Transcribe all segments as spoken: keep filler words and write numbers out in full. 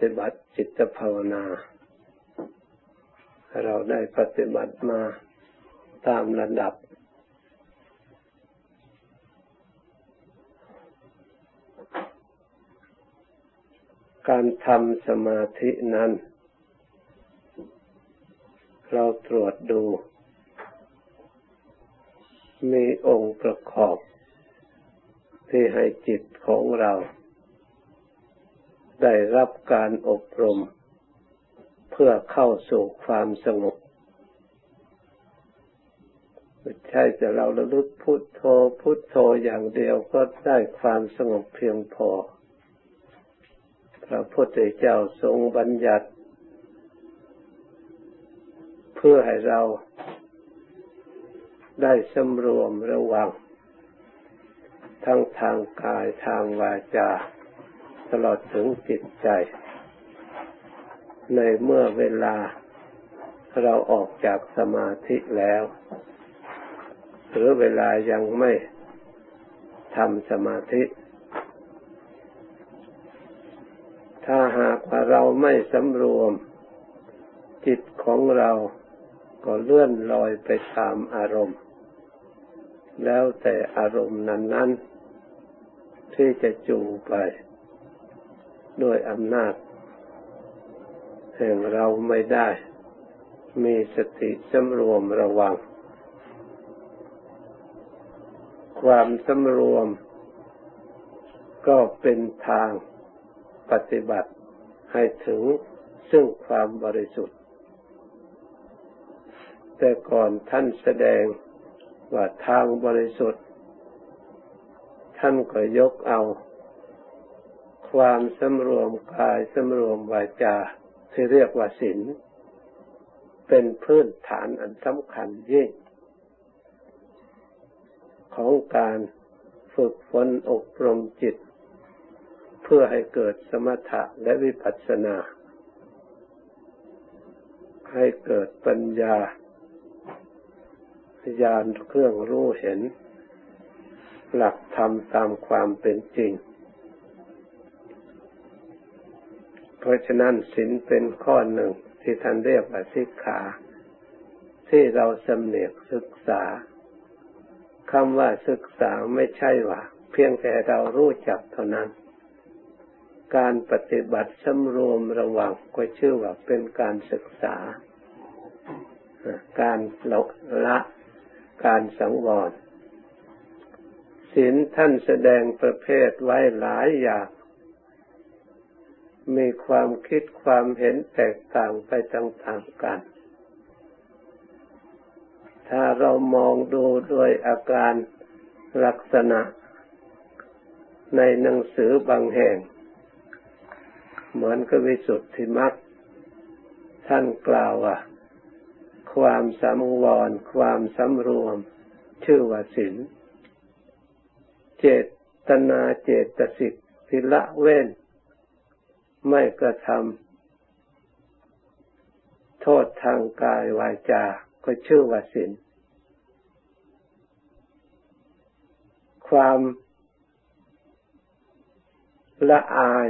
ฏิบัติจิตภาวนาเราได้ปฏิบัติมาตามระดับการทำสมาธินั้นเราตรวจดูมีองค์ประกอบที่ให้จิตของเราได้รับการอบรมเพื่อเข้าสู่ความสงบใช่แต่เราระลึกพุทโธพุทโธอย่างเดียวก็ได้ความสงบเพียงพอพระพุทธเจ้าทรงบัญญัติเพื่อให้เราได้สำรวมระวังทั้งทางกายทางวาจาตลอดถึงจิตใจในเมื่อเวลาเราออกจากสมาธิแล้วหรือเวลายังไม่ทำสมาธิถ้าหากว่าเราไม่สำรวมจิตของเราก็เลื่อนลอยไปตามอารมณ์แล้วแต่อารมณ์นั้นๆที่จะจูงไปด้วยอำนาจแห่งเราไม่ได้มีสติสำรวมระวังความสำรวมก็เป็นทางปฏิบัติให้ถึงซึ่งความบริสุทธิ์แต่ก่อนท่านแสดงว่าทางบริสุทธิ์ท่านก็ยกเอาความสำรวมกายสำรวมวาจาที่เรียกว่าศีลเป็นพื้นฐานอันสำคัญยิ่งของการฝึกฝนอบรมจิตเพื่อให้เกิดสมถะและวิปัสสนาให้เกิดปัญญาญาณเครื่องรู้เห็นหลักธรรมตามความเป็นจริงเพราะฉะนั้นศีลเป็นข้อหนึ่งที่ท่านเรียกว่าสิกขาที่เราสำเนียกศึกษาคำว่าศึกษาไม่ใช่ว่าเพียงแต่เรารู้จักเท่านั้นการปฏิบัติสำรวมระวังก็ชื่อว่าเป็นการศึกษาการละละการสังวรศีลท่านแสดงประเภทไว้หลายอย่างมีความคิดความเห็นแตกต่างไปต่างๆกันถ้าเรามองดูด้วยอาการลักษณะในหนังสือบางแห่งเหมือนกับวิสุทธิมรรคท่านกล่าวว่าความสังวรความสำรวมชื่อว่าศีลเจตนาเจตสิกที่ละเว้นไม่กระทำโทษทางกายวาจาก็ชื่อว่าศีลความละอาย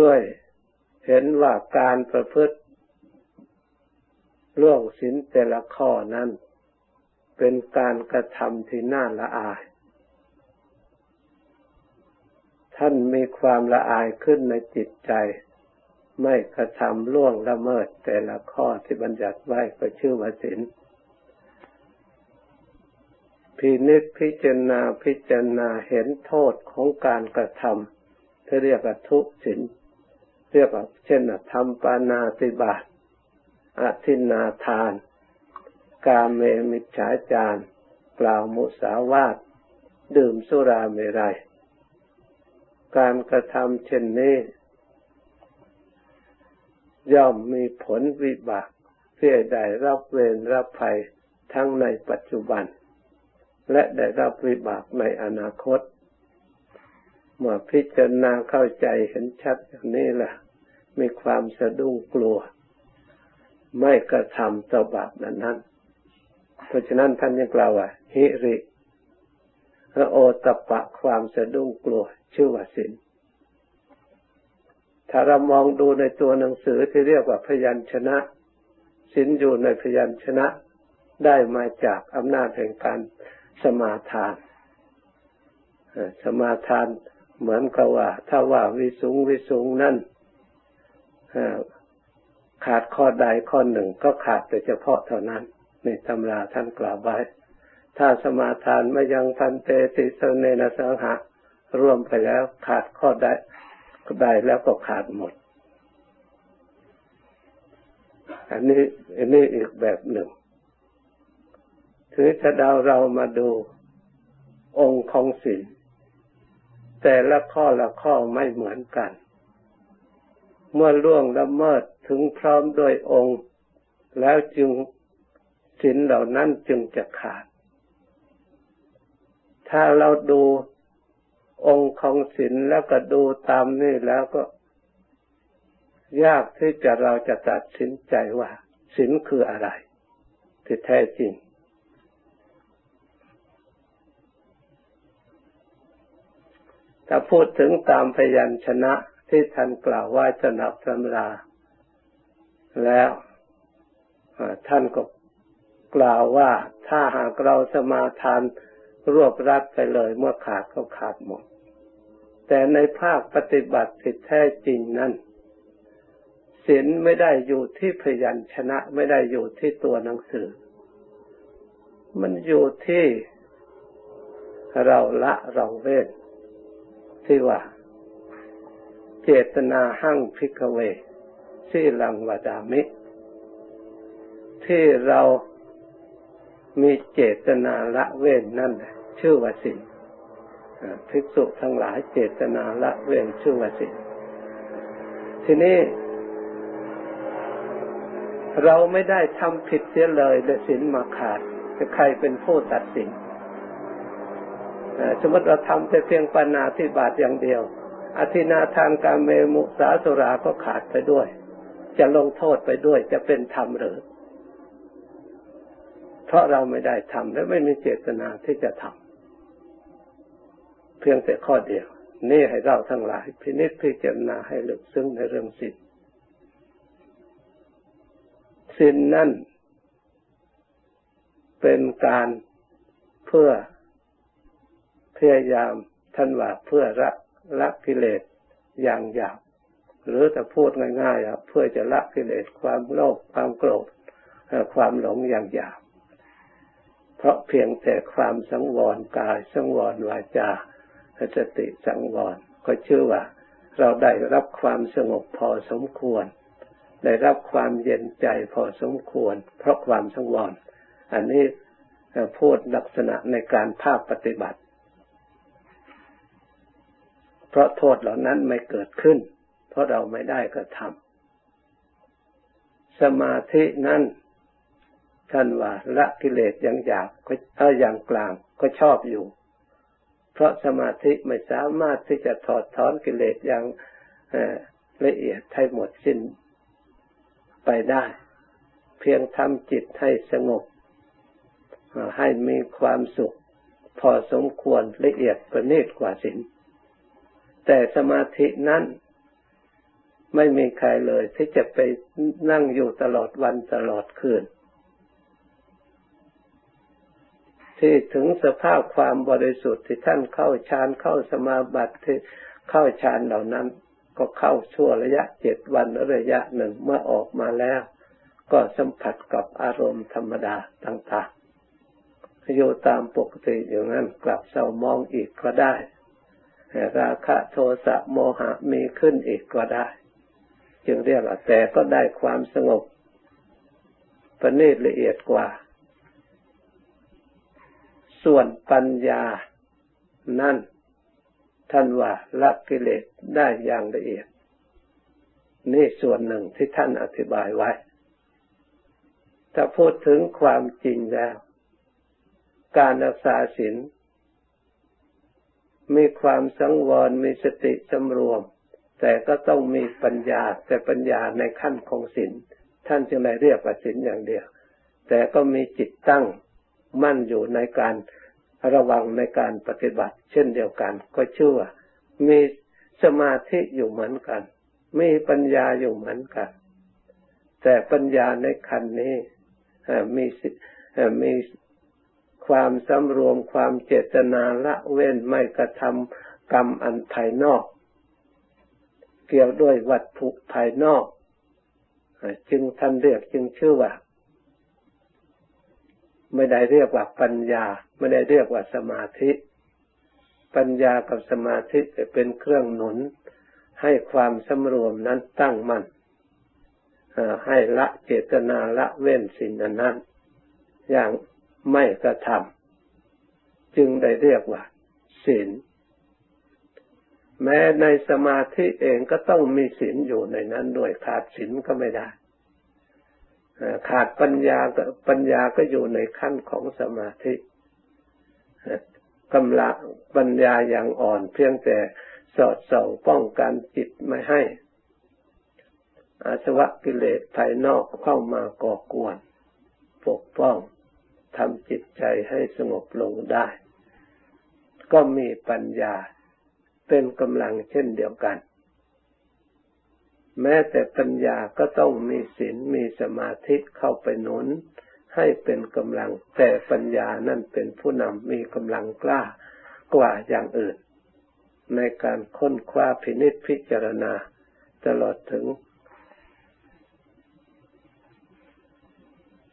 ด้วยเห็นว่าการประพฤติล่วงศีลแต่ละข้อนั้นเป็นการกระทำที่น่าละอายท่านมีความละอายขึ้นในจิตใจไม่กระทำล่วงละเมิดแต่ละข้อที่บัญญัติไว้ก็ชื่อว่าศีลพินิจพิจารณาพิจารณาเห็นโทษของการกระทำที่เรียกว่าทุศีลเรียกว่าเช่นทำปาณาติบาตอทินนาทานกามเมมิจฉาจารกล่าวมุสาวาทดื่มสุราเมรัยการกระทำเช่นนี้ย่อมมีผลวิบากที่ได้รับเวรรับภัยทั้งในปัจจุบันและได้รับวิบากในอนาคตเมื่อพิจารณาเข้าใจเห็นชัดอย่างนี้ล่ะมีความสะดุ้งกลัวไม่กระทำต่อบาปนั้นเพราะฉะนั้นท่านยังกล่าวว่าหิริโอตัปปะความสะดุ้งกลัวชื่อว่าศีล ถ้าเรามองดูในตัวหนังสือที่เรียกว่าพยัญชนะศีลอยู่ในพยัญชนะได้มาจากอำนาจแห่งการสมาทานสมาทานเหมือนกับว่าถ้าว่าวิสุงวิสุงนั่นขาดข้อใดข้อหนึ่งก็ขาดแต่เฉพาะเท่านั้นในตำราท่านกล่าวไว้ถ้าสมาทานไม่ยังพันเตติสเนนะสังหะรวมไปแล้วขาดข้อใดก็ได้แล้วก็ขาดหมดอันนี้อันนี้อีกแบบหนึ่งถึงจะเราเรามาดูองค์ของศีลแต่ละข้อละข้อไม่เหมือนกันเมื่อล่วงละเมิดถึงพร้อมโดยองค์แล้วจึงศีลเหล่านั้นจึงจะขาดถ้าเราดูองค์ของศีลแล้วก็ดูตามนี่แล้วก็ยากที่จะเราจะตัดสินใจว่าศีลคืออะไรที่แท้จริงถ้าพูดถึงตามพยัญชนะที่ท่านกล่าวไว้สำหรับตำราแล้วท่านก็กล่าวว่าถ้าหากเราสมาทานรวบรัดไปเลยเมื่อขาดก็ขาดหมดแต่ในภาคปฏิบัติที่แท้จริงนั้นศีลไม่ได้อยู่ที่พยัญชนะไม่ได้อยู่ที่ตัวหนังสือมันอยู่ที่เราละเราเว้นที่ว่าเจตนาหังภิกขเวสีลังวดามิที่เรามีเจตนาละเว้นนั่นชื่อว่าศีลภิกษุทั้งหลายเจตนาละเว้นชื่อว่าศีลทีนี้เราไม่ได้ทำผิดเสียเลยแต่ศีลมาขาดจะใครเป็นผู้ตัดสินสมมติเราทำแต่เพียงปาณาติบาตอย่างเดียวอธินาทานกามเมมุสาสุราก็ขาดไปด้วยจะลงโทษไปด้วยจะเป็นธรรมหรือเพราะเราไม่ได้ทำและไม่มีเจตนาที่จะทำเพียงแต่ข้อเดียวนี่ให้เราทั้งหลายพินิจพิจารณาให้ลึกซึ้งในเรื่องศีลศีลนั่นเป็นการเพื่อพยายามท่านว่าเพื่อละละกิเลสอย่างหยาบหรือถ้าพูดง่ายๆเพื่อจะละกิเลสความโลภความโกรธความหลงอย่างหยาบเพราะเพียงแต่ความสังวรกายสังวรวาจาสติสังวรก็ชื่อว่าเราได้รับความสงบพอสมควรได้รับความเย็นใจพอสมควรเพราะความสังวรอันนี้พูดลักษณะในการภาคปฏิบัติเพราะโทษเหล่านั้นไม่เกิดขึ้นเพราะเราไม่ได้กระทำสมาธินั้นท่านว่าละกิเลสอย่างหยาบก็เอาอย่างกลางก็ชอบอยู่เพราะสมาธิไม่สามารถที่จะถอดถอนกิเลสอย่างละเอียดให้หมดสิ้นไปได้เพียงทำจิตให้สงบให้มีความสุขพอสมควรละเอียดประณีตกว่าศีลแต่สมาธินั้นไม่มีใครเลยที่จะไปนั่งอยู่ตลอดวันตลอดคืนที่ถึงสภาพความบริสุทธิ์ที่ท่านเข้าฌานเข้าสมาบัติที่เข้าฌานเหล่านั้นก็เข้าชั่วระยะเจ็ดวันระยะหนึ่งเมื่อออกมาแล้วก็สัมผัสกับอารมณ์ธรรมดาต่างๆอยู่ตามปกติอย่างนั้นกลับเศร้ามองอีกก็ได้ราคะโทสะโมหะมีขึ้นอีกก็ได้จึงเรียกว่าแต่ก็ได้ความสงบประณีตละเอียดกว่าส่วนปัญญานั่นท่านว่าละกิเลสได้อย่างละเอียดนี่ส่วนหนึ่งที่ท่านอธิบายไว้ถ้าพูดถึงความจริงแล้วการรักษาศีลมีความสังวรมีสติสำรวมแต่ก็ต้องมีปัญญาแต่ปัญญาในขั้นของศีลท่านจึงได้เรียกว่าศีลอย่างเดียวแต่ก็มีจิตตั้งมั่นอยู่ในการระวังในการปฏิบัติเช่นเดียวกันก็ชื่อว่ามีสมาธิอยู่เหมือนกัน มีปัญญาอยู่เหมือนกันแต่ปัญญาในขั้นนี้มีมีความสำรวมความเจตนาละเว้นไม่กระทำกรรมอันภายนอกเกี่ยวด้วยวัตถุภายนอกจึงท่านเรียกจึงชื่อว่าไม่ได้เรียกว่าปัญญาไม่ได้เรียกว่าสมาธิปัญญากับสมาธิเป็นเครื่องหนุนให้ความสำรวมนั้นตั้งมั่นให้ละเจตนาละเว้นสิ่งนั้นอย่างไม่กระทำจึงได้เรียกว่าศีลแม้ในสมาธิเองก็ต้องมีศีลอยู่ในนั้นด้วยขาดศีลก็ไม่ได้ขาดปัญญาก็ปัญญาก็อยู่ในขั้นของสมาธิกำลังปัญญาอย่างอ่อนเพียงแต่สอดส่องป้องกันจิตไม่ให้อาสวะกิเลสภายนอกเข้ามาก่อกวนปกป้องทำจิตใจให้สงบลงได้ก็มีปัญญาเป็นกำลังเช่นเดียวกันแม้แต่ปัญญาก็ต้องมีศีลมีสมาธิเข้าไปหนุนให้เป็นกำลังแต่ปัญญานั่นเป็นผู้นำมีกำลังกล้ากว่าอย่างอื่นในการค้นคว้าพินิจพิจารณาตลอดถึง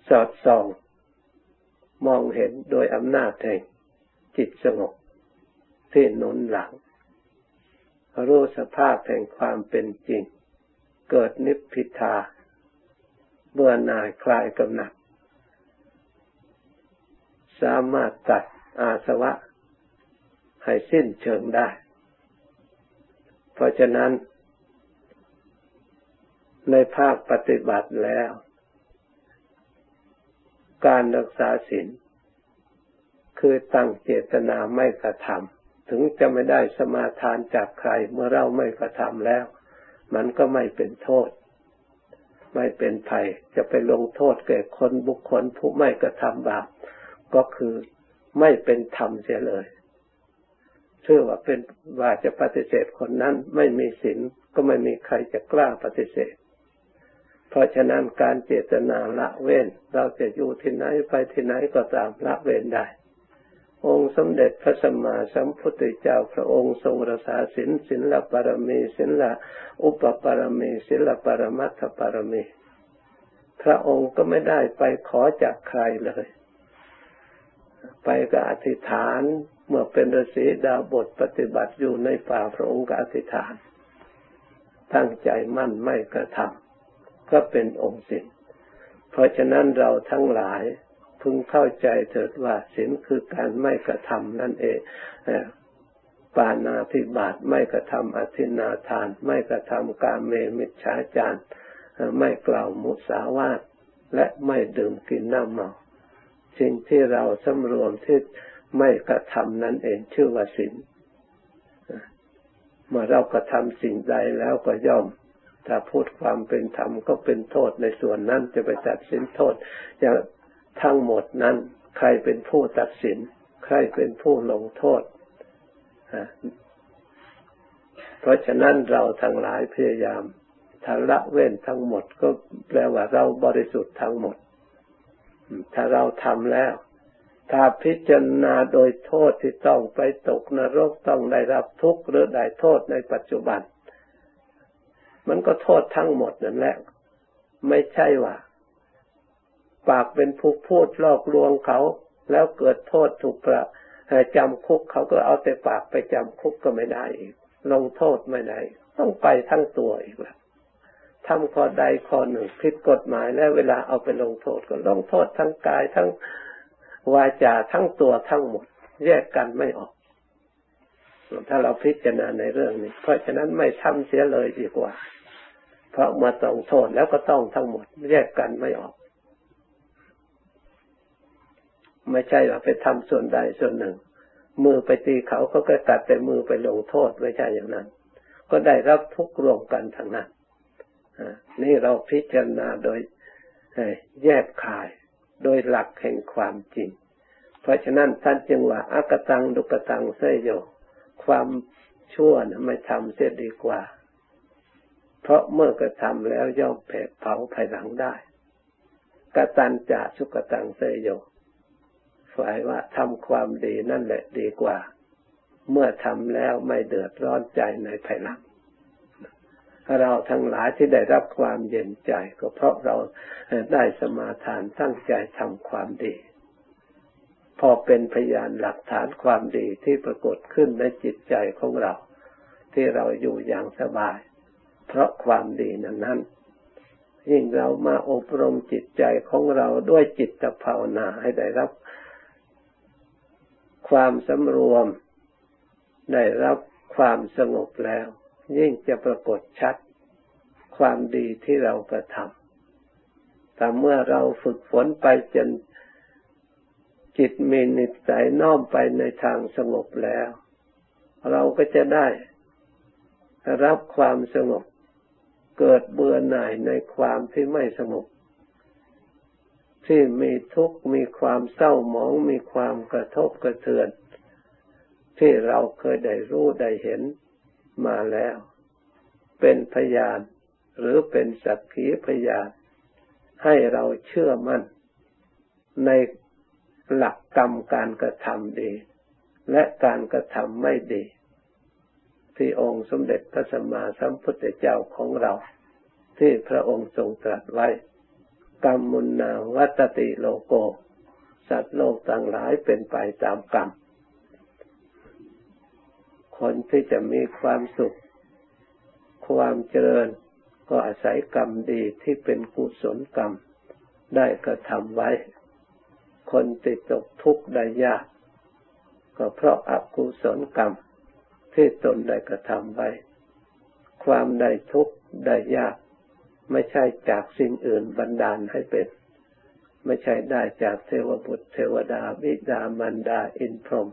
สอดส่องมองเห็นโดยอำนาจแห่งจิตสงบที่หนุนหลังรู้สภาพแห่งความเป็นจริงเกิดนิพพิทาเบื่อหน่ายคลายกำหนัดสามารถตัดอาสวะให้สิ้นเชิงได้เพราะฉะนั้นในภาคปฏิบัติแล้วการรักษาศีลคือตั้งเจตนาไม่กระทำถึงจะไม่ได้สมาทานจากใครเมื่อเราไม่กระทำแล้วมันก็ไม่เป็นโทษไม่เป็นภัยจะไปลงโทษแก่คนบุคคลผู้ไม่กระทำบาปก็คือไม่เป็นธรรมเสียเลยเชื่อว่าเป็นว่าจะปฏิเสธคนนั้นไม่มีศีลก็ไม่มีใครจะกล้าปฏิเสธเพราะฉะนั้นการเจตนาละเว้นเราจะอยู่ที่ไหนไปที่ไหนก็ตามละเว้นได้องค์สมเด็จพระสัมมาสัมพุทธเจ้าพระองค์ทรงรักษาศีลศีลปารมีศีลอุปปารมีศีลปรมัตถปารมีพระองค์ก็ไม่ได้ไปขอจากใครเลยไปก็อธิษฐานเมื่อเป็นฤาษีดาบทปฏิบัติอยู่ในป่าพระองค์ก็อธิษฐานตั้งใจมั่นไม่กระทำก็เป็นองค์ศีลเพราะฉะนั้นเราทั้งหลายพึงเข้าใจเถิดว่าศีลคือการไม่กระทำนั่นเองปาณาติบาตไม่กระทำอทินนาทานไม่กระทำกามเมมิจฉาจารไม่กล่าวมุสาวาทและไม่ดื่มกินน้ำเมาสิ่งที่เราสำรวมที่ไม่กระทำนั่นเองชื่อว่าศีลเมื่อเรากระทำสิ่งใดแล้วก็ย่อมถ้าพูดความเป็นธรรมก็เป็นโทษในส่วนนั้นจะไปตัดสินโทษอย่างทั้งหมดนั้นใครเป็นผู้ตัดสินใครเป็นผู้ลงโทษเพราะฉะนั้นเราทั้งหลายพยายามถ้าละเว้นทั้งหมดก็แปลว่าเราบริสุทธิ์ทั้งหมดถ้าเราทำแล้วถ้าพิจารณาโดยโทษที่ต้องไปตกนรกต้องได้รับทุกข์หรือได้โทษในปัจจุบันมันก็โทษทั้งหมดนั่นแหละไม่ใช่ว่าปากเป็นผู้พูดหลอกลวงเขาแล้วเกิดโทษถูกประจำคุกเขาก็เอาแต่ปากไปจำคุกก็ไม่ได้อีกลงโทษไม่ได้ต้องไปทั้งตัวอีกแล้วทำข้อใดข้อหนึ่งผิดกฎหมายแล้วเวลาเอาไปลงโทษก็ลงโทษทั้งกายทั้งวาจาทั้งตัวทั้งหมดแยกกันไม่ออกถ้าเราพิจารณาในเรื่องนี้เพราะฉะนั้นไม่ทำเสียเลยดีกว่าเพราะมาต้องโทษแล้วก็ต้องทั้งหมดแยกกันไม่ออกไม่ใช่ว่าไปทำส่วนใดส่วนหนึ่งมือไปตีเขาเขาก็ตัดแต่มือไปลงโทษไม่ใช่อย่างนั้นก็ได้รับทุกข์รวมกันทั้งนั้นนี่เราพิจารณาโดยแยกขายโดยหลักแห่งความจริงเพราะฉะนั้นท่านจึงว่าอักตังดุกตังเสยโยความชั่วนะไม่ทำเสียดีกว่า เพราะเมื่อกระทำแล้วย่อมแผดเผาภายหลังได้กตัญจะสุขตังเสยโยฝ่ายว่าทำความดีนั่นแหละดีกว่าเมื่อทำแล้วไม่เดือดร้อนใจในภายหลังเราทั้งหลายที่ได้รับความเย็นใจก็เพราะเราได้สมาทานตั้งใจทำความดีพอเป็นพยานหลักฐานความดีที่ปรากฏขึ้นในจิตใจของเราที่เราอยู่อย่างสบายเพราะความดีนั้นนั้นยิ่งเรามาอบรมจิตใจของเราด้วยจิตภาวนาให้ได้รับความสำรวมได้รับความสงบแล้วยิ่งจะปรากฏชัดความดีที่เรากระทำแต่เมื่อเราฝึกฝนไปจนจิตมีนิสัยน้อมไปในทางสงบแล้วเราก็จะได้รับความสงบเกิดเบื่อหน่ายในความที่ไม่สงบที่มีทุกข์มีความเศร้าหมองมีความกระทบกระเทือนที่เราเคยได้รู้ได้เห็นมาแล้วเป็นพยานหรือเป็นสักขีพยานให้เราเชื่อมั่นในหลักกรรมการกระทำดีและการกระทำไม่ดีที่องค์สมเด็จพระสัมมาสัมพุทธเจ้าของเราที่พระองค์ทรงตรัสไว้กัมมุนาวัตติโลโกสัตว์โลกทั้งหลายเป็นไปตามกรรมคนที่จะมีความสุขความเจริญก็อาศัยกรรมดีที่เป็นกุศลกรรมได้กระทำไว้คนติดตกทุกข์ได้ยากก็เพราะอกุศลกรรมที่ตนได้กระทำไว้ความได้ทุกข์ได้ยากไม่ใช่จากสิ่งอื่นบันดาลให้เป็นไม่ใช่ได้จากเทวบุตรเทวดาบิดามารดาอินทร์พรหม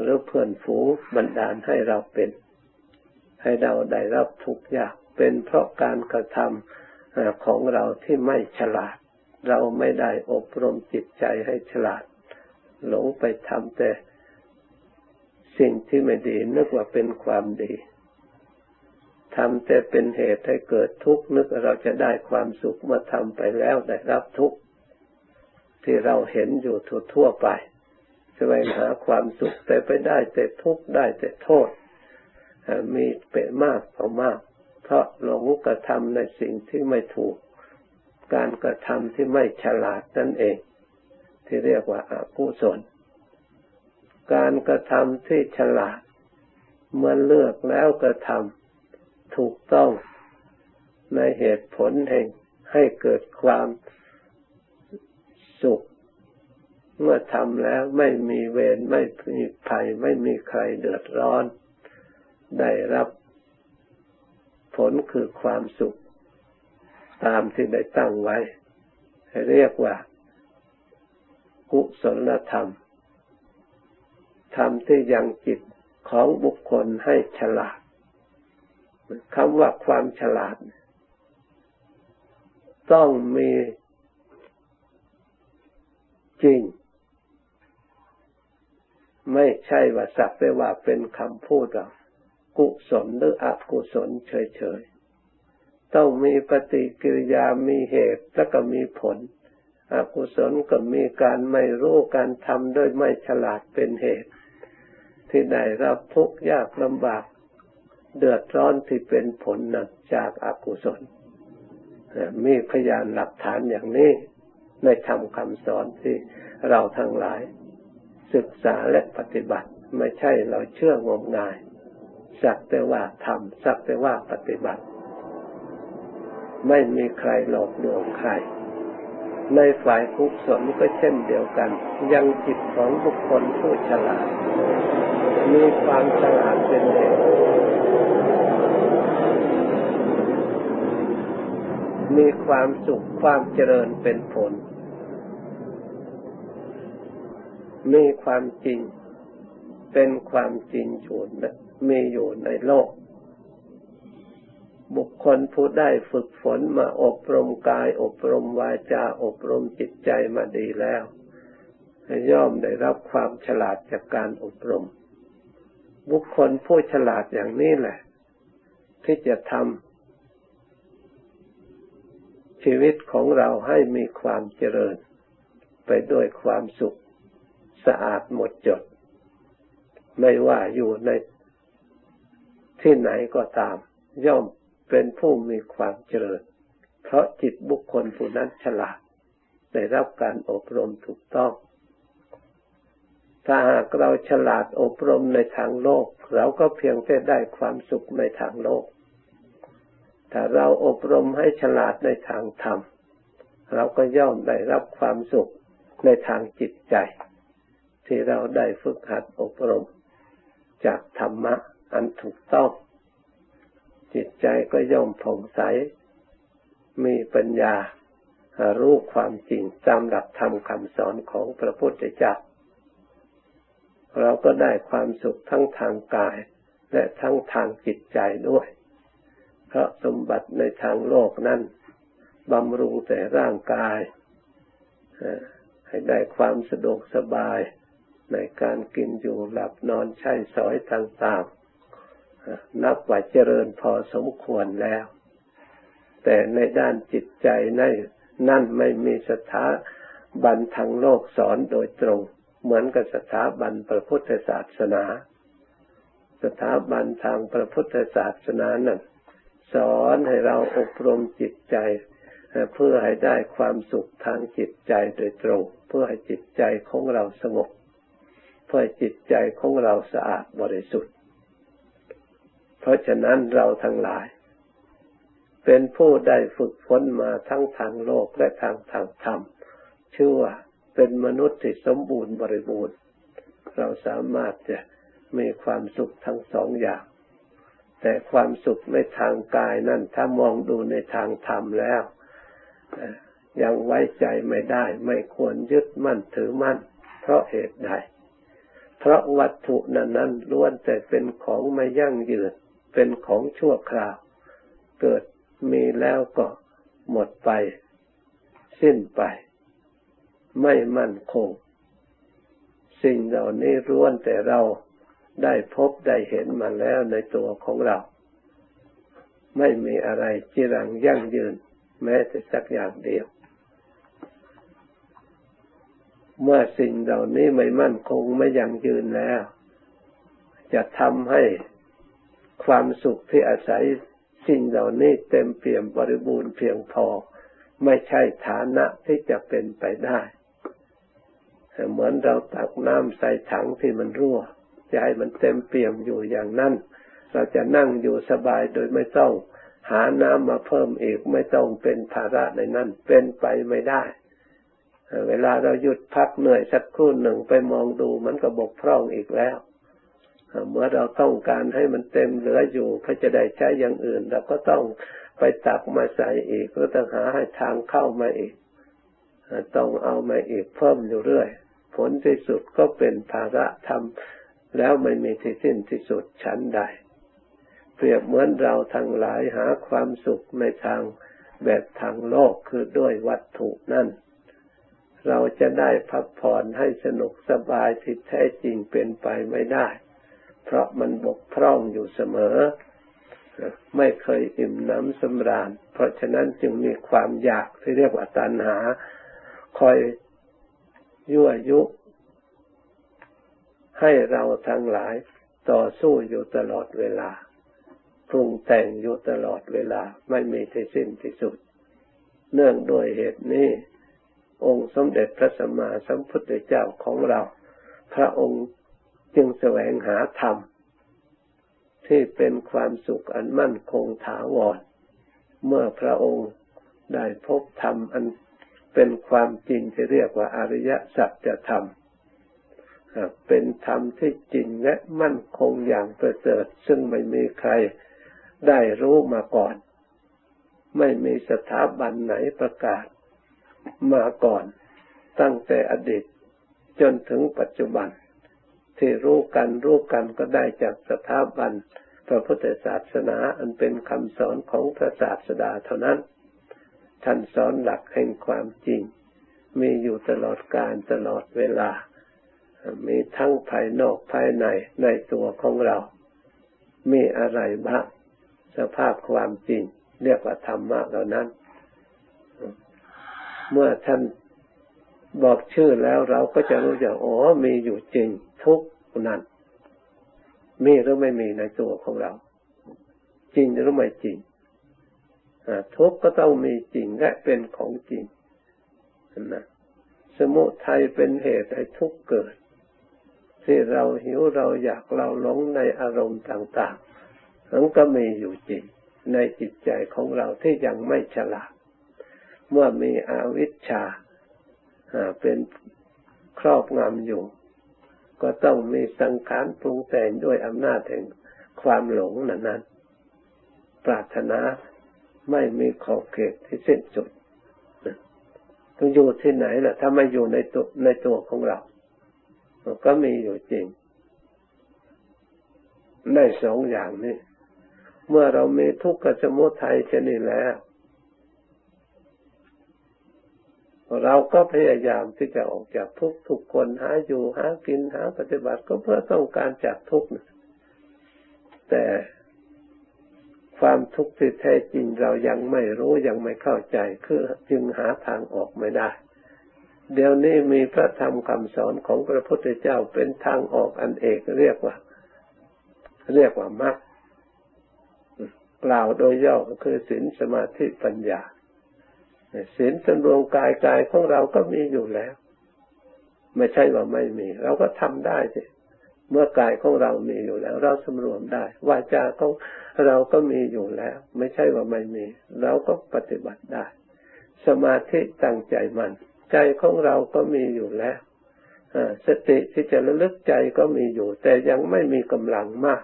หรือเพื่อนฝูงบันดาลให้เราเป็นให้เราได้รับทุกข์ยากเป็นเพราะการกระทำของเราที่ไม่ฉลาดเราไม่ได้อบรมจิตใจให้ฉลาดหลงไปทำแต่สิ่งที่ไม่ดีนึกว่าเป็นความดีทำแต่เป็นเหตุให้เกิดทุกข์นึกเราจะได้ความสุขเมื่อทำไปแล้วได้รับทุกข์ที่เราเห็นอยู่ทั่วๆไปแสวงหาความสุขแต่ไปได้แต่ทุกข์ได้แต่โทษมีเปรมากต่อมากเพราะหลงกระทำในสิ่งที่ไม่ถูกการกระทำที่ไม่ฉลาดนั่นเองที่เรียกว่าอกุศลการกระทำที่ฉลาดเมื่อเลือกแล้วกระทำถูกต้องในเหตุผลแห่งให้เกิดความสุขเมื่อทำแล้วไม่มีเวรไม่มีภัยไม่มีใครเดือดร้อนได้รับผลคือความสุขตามที่ได้ตั้งไว้ให้เรียกว่ากุศลธรรมธรรมที่ยังจิตของบุคคลให้ฉลาดคำว่าความฉลาดต้องมีจริงไม่ใช่ว่าสักแต่ว่าเป็นคำพูดหรอกกุศลหรืออกุศลเฉยๆต้องมีปฏิกิริยามีเหตุแล้วก็มีผลอกุศลก็มีการไม่รู้การทำโดยไม่ฉลาดเป็นเหตุที่ได้รับทุกข์ยากลำบากเดือดร้อนที่เป็นผลหนักจากอกุศลมีพยานหลักฐานอย่างนี้ในธรรมคำสอนที่เราทั้งหลายศึกษาและปฏิบัติไม่ใช่เราเชื่องมงายสักแต่ว่าทำสักแต่ว่าปฏิบัติไม่มีใครหลอกลวงใครในฝ่ายกุศลก็เช่นเดียวกันยังจิตของบุคคลผู้ฉลาดมีความฉลาดเป็นเหตุมีความสุขความเจริญเป็นผลมีความจริงเป็นความจริงอยู่มีอยู่ในโลกบุคคลผู้ได้ฝึกฝนมาอบรมกายอบรมวาจาอบรมจิตใจมาดีแล้วย่อมได้รับความฉลาดจากการอบรมบุคคลผู้ฉลาดอย่างนี้แหละ ที่จะทำชีวิตของเราให้มีความเจริญไปด้วยความสุขสะอาดหมดจดไม่ว่าอยู่ในที่ไหนก็ตามย่อมเป็นผู้มีความเจริญเพราะจิตบุคคลผู้นั้นฉลาดได้รับการอบรมถูกต้องถ้าหากเราฉลาดอบรมในทางโลกเราก็เพียงแต่ได้ความสุขในทางโลกถ้าเราอบรมให้ฉลาดในทางธรรมเราก็ย่อมได้รับความสุขในทางจิตใจที่เราได้ฝึกหัดอบรมจากธรรมะอันถูกต้องจิตใจก็ย่อมผ่องใสมีปัญญารู้ความจริงตามหลักธรรมคำสอนของพระพุทธเจ้าเราก็ได้ความสุขทั้งทางกายและทั้งทางจิตใจด้วยเพราะสมบัติในทางโลกนั้นบำรุงแต่ร่างกายให้ได้ความสะดวกสบายในการกินอยู่หลับนอนใช้สอยต่างๆนับว่าเจริญพอสมควรแล้วแต่ในด้านจิตใจในนั่นไม่มีสถาบันทางโลกสอนโดยตรงเหมือนกับสถาบันพระพุทธศาสนาสถาบันทางพระพุทธศาสนานั้นสอนให้เราอบรมจิตใจเพื่อให้ได้ความสุขทางจิตใจโดยตรงเพื่อให้จิตใจของเราสงบเพื่อให้จิตใจของเราสะอาดบริสุทธิ์เพราะฉะนั้นเราทั้งหลายเป็นผู้ได้ฝึกฝนมาทั้งทางโลกและทางทางธรรมชื่อว่าเป็นมนุษย์ที่สมบูรณ์บริบูรณ์เราสามารถจะมีความสุขทั้งสองอย่างแต่ความสุขในทางกายนั่นถ้ามองดูในทางธรรมแล้วยังไว้ใจไม่ได้ไม่ควรยึดมั่นถือมั่นเพราะเหตุใดเพราะวัตถุนั้นนั้นล้วนแต่เป็นของไม่ยั่งยืนเป็นของชั่วคราวเกิดมีแล้วก็หมดไปสิ้นไปไม่มั่นคงสิ่งเหล่านี้ล้วนแต่เราได้พบได้เห็นมาแล้วในตัวของเราไม่มีอะไรจีรังยั่งยืนแม้แต่สักอย่างเดียวเมื่อสิ่งเหล่านี้ไม่มั่นคงไม่ยั่งยืนแล้วจะทำให้ความสุขที่อาศัยสิ่งเหล่านี้เต็มเปี่ยมบริบูรณ์เพียงพอไม่ใช่ฐานะที่จะเป็นไปได้เหมือนเราตักน้ำใส่ถังที่มันรั่วจะให้มันเต็มเปี่ยมอยู่อย่างนั้นเราจะนั่งอยู่สบายโดยไม่ต้องหาน้ำมาเพิ่มอีกไม่ต้องเป็นภาระในนั้นเป็นไปไม่ได้เวลาเราหยุดพักเหนื่อยสักครู่หนึ่งไปมองดูมันก็บกพร่องอีกแล้วเมื่อเราต้องการให้มันเต็มเหลืออยู่เพื่อจะได้ใช้อย่างอื่นเราก็ต้องไปตักมาใส่อีกก็ต้องหาให้ทางเข้ามาอีกต้องเอามาอีกเพิ่มอยู่เรื่อยผลที่สุดก็เป็นภาระทำแล้วไม่มีที่สิ้นที่สุดฉันใดเปรียบเหมือนเราทั้งหลายหาความสุขในทางแบบทางโลกคือด้วยวัตถุนั่นเราจะได้พักผ่อนให้สนุกสบายที่แท้จริงเป็นไปไม่ได้เพราะมันบกพร่องอยู่เสมอไม่เคยอิ่มน้ำสำราญเพราะฉะนั้นจึงมีความอยากที่เรียกว่าตัณหาคอยยั่วยุให้เราทั้งหลายต่อสู้อยู่ตลอดเวลาปรุงแต่งอยู่ตลอดเวลาไม่มีที่สิ้นที่สุดเนื่องด้วยเหตุนี้องค์สมเด็จพระสัมมาสัมพุทธเจ้าของเราพระองค์จึงแสวงหาธรรมที่เป็นความสุขอันมั่นคงถาวรเมื่อพระองค์ได้พบธรรมอันเป็นความจริงที่เรียกว่าอริยสัจธรรมเป็นธรรมที่จริงและมั่นคงอย่างประเสริฐซึ่งไม่มีใครได้รู้มาก่อนไม่มีสถาบันไหนประกาศมาก่อนตั้งแต่อดีตจนถึงปัจจุบันที่รู้กันรู้กันก็ได้จากสถาบันพระพุทธศาสนาอันเป็นคำสอนของพระศาสดาเท่านั้นท่านสอนหลักแห่งความจริงมีอยู่ตลอดกาลตลอดเวลามีทั้งภายนอกภายในในตัวของเรามีอะไรบ้างส ภาพความจริงเรียกว่าธรรมะเหล่านั้นเมื่อท่านบอกชื่อแล้วเราก็จะรู้จักอ๋อมีอยู่จริงทุกนั้นมีหรือไม่มีในตัวของเราจริงหรือไม่จริงทุกข์ก็ต้องมีจริงและเป็นของจริงนะสมุทัยเป็นเหตุให้ทุกข์เกิดที่เราหิวเราอยากเราหลงในอารมณ์ต่างๆนั้นก็มีอยู่จริงในจิตใจของเราที่ยังไม่ฉลาดเมื่อมีอวิชชาเป็นครอบงำอยู่ก็ต้องมีสังขารปรุงแต่งด้วยอำนาจแห่งความหลงนั้นปรารถนาไม่มีขอบเขตที่สิ้นสุดต้องอยู่ที่ไหนล่ะถ้าไม่อยู่ในตัวในตัวของเราก็มีอยู่จริงได้สองอย่างนี้เมื่อเรามีทุกขสมุทัยชนิดแล้วเราก็พยายามที่จะออกจากทุกข์ทุกคนหาอยู่หากินหาปฏิบัติก็เพื่อต้องการจากทุกข์แต่ความทุกข์ที่แท้จริงเรายังไม่รู้ยังไม่เข้าใจคือจึงหาทางออกไม่ได้เดี๋ยวนี้มีพระธรรมคำสอนของพระพุทธเจ้าเป็นทางออกอันเอกเรียกว่าเรียกว่ามรรคกล่าวโดยย่อก็คือศีลสมาธิปัญญาศีลสำรวมกายกายของเราก็มีอยู่แล้วไม่ใช่ว่าไม่มีเราก็ทำได้สิเมื่อกายของเรามีอยู่แล้วเราสำรวมได้วาจาของเราก็มีอยู่แล้วไม่ใช่ว่าไม่มีเราก็ปฏิบัติได้สมาธิตั้งใจมันใจของเราก็มีอยู่แล้วสติที่จะระลึกใจก็มีอยู่แต่ยังไม่มีกำลังมาก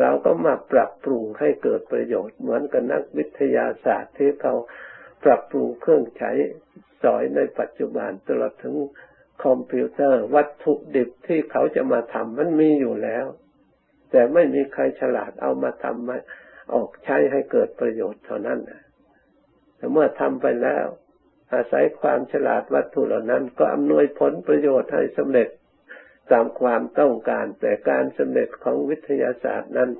เราก็มาปรับปรุงให้เกิดประโยชน์เหมือนกับนักวิทยาศาสตร์ที่เขาปรับปรุงเครื่องใช้สอยในปัจจุบันตลอดถึงคอมพิวเตอร์วัตถุดิบที่เขาจะมาทำมันมีอยู่แล้วแต่ไม่มีใครฉลาดเอามาทำมาออกใช้ให้เกิดประโยชน์เท่านั้นนะแต่เมื่อทำไปแล้วอาศัยความฉลาดวัตถุเหล่านั้นก็อำนวยผลประโยชน์ให้สำเร็จตามความต้องการแต่การสำเร็จของวิทยาศาสตร์นั้น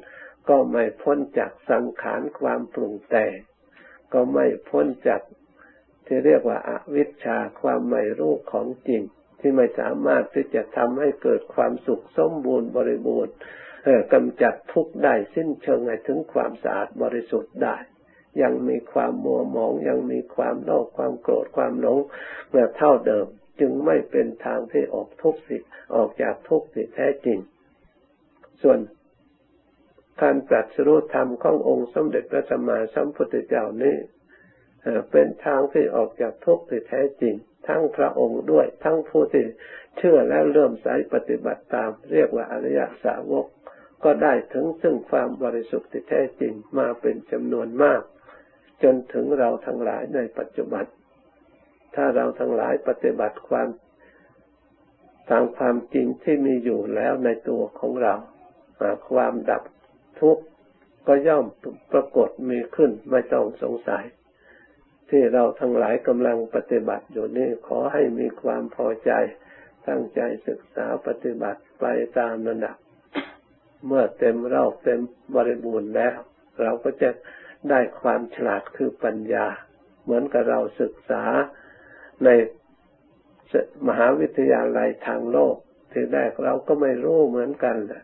ก็ไม่พ้นจากสังขารความปรุงแต่งก็ไม่พ้นจากที่เรียกว่าอวิชชาความไม่รู้ของจริงที่ไม่สามารถที่จะทำให้เกิดความสุขสมบูรณ์บริบูรณ์กำจัดทุกข์ได้สิ้นเชิงให้ถึงความสะอาดบริสุทธิ์ได้ยังมีความมัวหมองยังมีความโลภความโกรธความหลงเหมือนเท่าเดิมจึงไม่เป็นทางที่ออกทุกข์สิออกจากทุกข์ที่แท้จริงส่วนการตรัสรู้ธรรมขององค์สมเด็จพระสัมมาสัมพุทธเจ้านี้เป็นทางที่ออกจากทุกข์ที่แท้จริงทั้งพระองค์ด้วยทั้งผู้ที่เชื่อและเริ่มสายปฏิบัติตามเรียกว่าอริยสาวกก็ได้ถึงซึ่งความบริสุทธิ์ที่แท้จริงมาเป็นจำนวนมากจนถึงเราทั้งหลายในปัจจุบันถ้าเราทั้งหลายปฏิบัติความตามความจริงที่มีอยู่แล้วในตัวของเราความดับทุกข์ก็ย่อมปรากฏมีขึ้นไม่ต้องสงสัยที่เราทั้งหลายกำลังปฏิบัติอยู่นี้ขอให้มีความพอใจตั้งใจศึกษาปฏิบัติไปตามระดับเมื่อเต็มรอบเต็มบริบูรณ์แล้วเราก็จะได้ความฉลาดคือปัญญาเหมือนกับเราศึกษาในมหาวิทยาลัยทางโลกทีแรกเราก็ไม่รู้เหมือนกันแหละ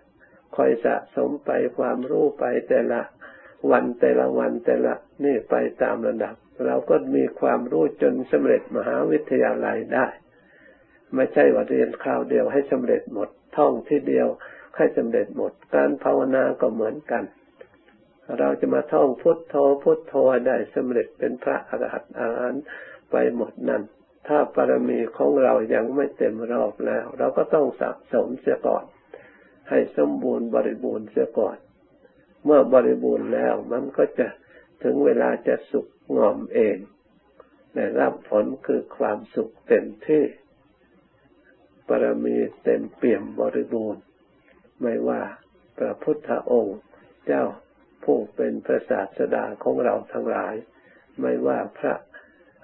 ค่อยสะสมไปความรู้ไปแต่ละวันแต่ละวันแต่ละนี่ไปตามระดับเราก็มีความรู้จนสำเร็จมหาวิทยาลัยได้ไม่ใช่ว่าเรียนคราวเดียวให้สำเร็จหมดท่องที่เดียวให้สำเร็จหมดการภาวนาก็เหมือนกันเราจะมาท่องพุทโธพุทโธได้สำเร็จเป็นพระอรหันต์อรหันต์ไปหมดนั้นถ้าบารมีของเรายังไม่เต็มรอบแล้วเราก็ต้องสะสมเสียก่อนให้สมบูรณ์บริบูรณ์เสียก่อนเมื่อบริบูรณ์แล้วมันก็จะถึงเวลาจะสุขงอมเองได้รับผลคือความสุขเต็มที่บารมีเต็มเปี่ยมบริบูรณ์ไม่ว่าพระพุทธองค์เจ้าผู้เป็นพระศาสดาของเราทั้งหลายไม่ว่าพระ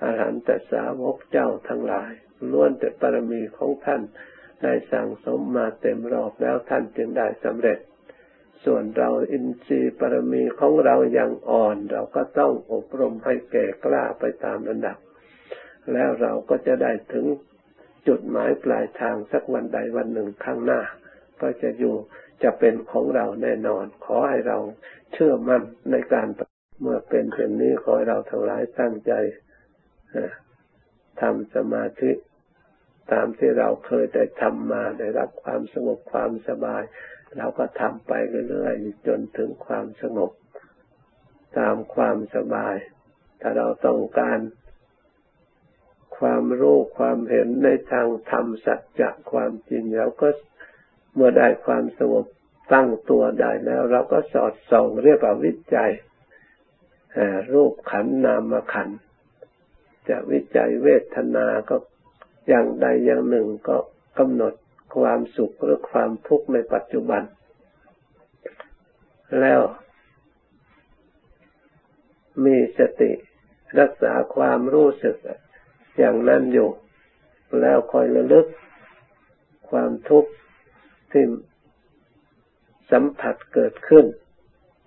อรหันตสาวกเจ้าทั้งหลายล้วนแต่บารมีของท่านได้สั่งสมมาเต็มรอบแล้วท่านจึงได้สำเร็จ ส่วนเราอินทรีย์ปรมีของเรายังอ่อนเราก็ต้องอบรมให้แก่กล้าไปตามระดับแล้วเราก็จะได้ถึงจุดหมายปลายทางสักวันใดวันหนึ่งข้างหน้าก็จะอยู่จะเป็นของเราแน่นอนขอให้เราเชื่อมั่นในการเมื่อเป็นเช่นนี้ขอให้เราทั้งหลายตั้งใจทำสมาธิตามที่เราเคยได้ทำมาได้รับความสงบความสบายเราก็ทำไปเรื่อยๆจนถึงความสงบตามความสบายถ้าเราต้องการความรู้ความเห็นในทางธรรมสัจจะความจริงเราก็เมื่อได้ความสงบตั้งตัวได้แล้วเราก็สอดส่องเรียกว่าวิจัยรูปขันธ์นามขันธ์จะวิจัยเวทนาก็อย่างใดอย่างหนึ่งก็กำหนดความสุขหรือความทุกข์ในปัจจุบันแล้วมีสติรักษาความรู้สึกอย่างนั้นอยู่แล้วคอยระลึกความทุกข์ที่สัมผัสเกิดขึ้น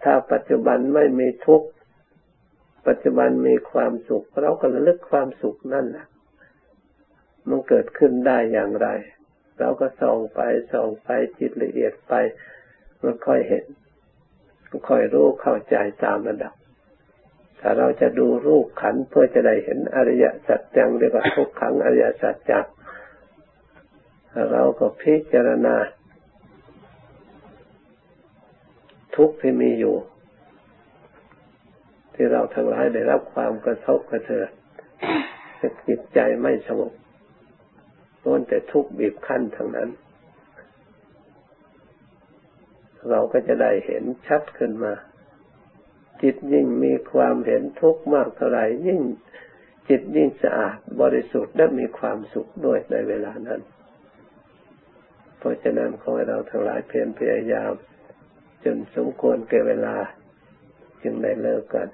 ถ้าปัจจุบันไม่มีทุกข์ปัจจุบันมีความสุขเราก็ระลึกความสุขนั่นน่ะมันเกิดขึ้นได้อย่างไรเราก็ส่องไปส่องไปจิตละเอียดไปมันค่อยเห็นมันค่อยรู้เข้าใจตามระดับถ้าเราจะดูรูปขันธ์เพื่อจะได้เห็นอริยสัจจังเรียกว่าทุกขังอริยสัจจังเราก็พิจารณาทุกข์ที่มีอยู่ที่เราทั้งหลายได้รับความกระทบกระเทือนจิตใจไม่สงบล้วนแต่ทุกข์บีบคั้นทั้งนั้นเราก็จะได้เห็นชัดขึ้นมาจิตยิ่งมีความเห็นทุกข์มากเท่าไหร่ยิ่งจิตยิ่งสะอาดบริสุทธิ์และมีความสุขด้วยในเวลานั้นเพราะฉะนั้นขอให้เราทั้งหลายเพียรพยายามจนสมควรแก่เวลาจึงได้เลิกกัน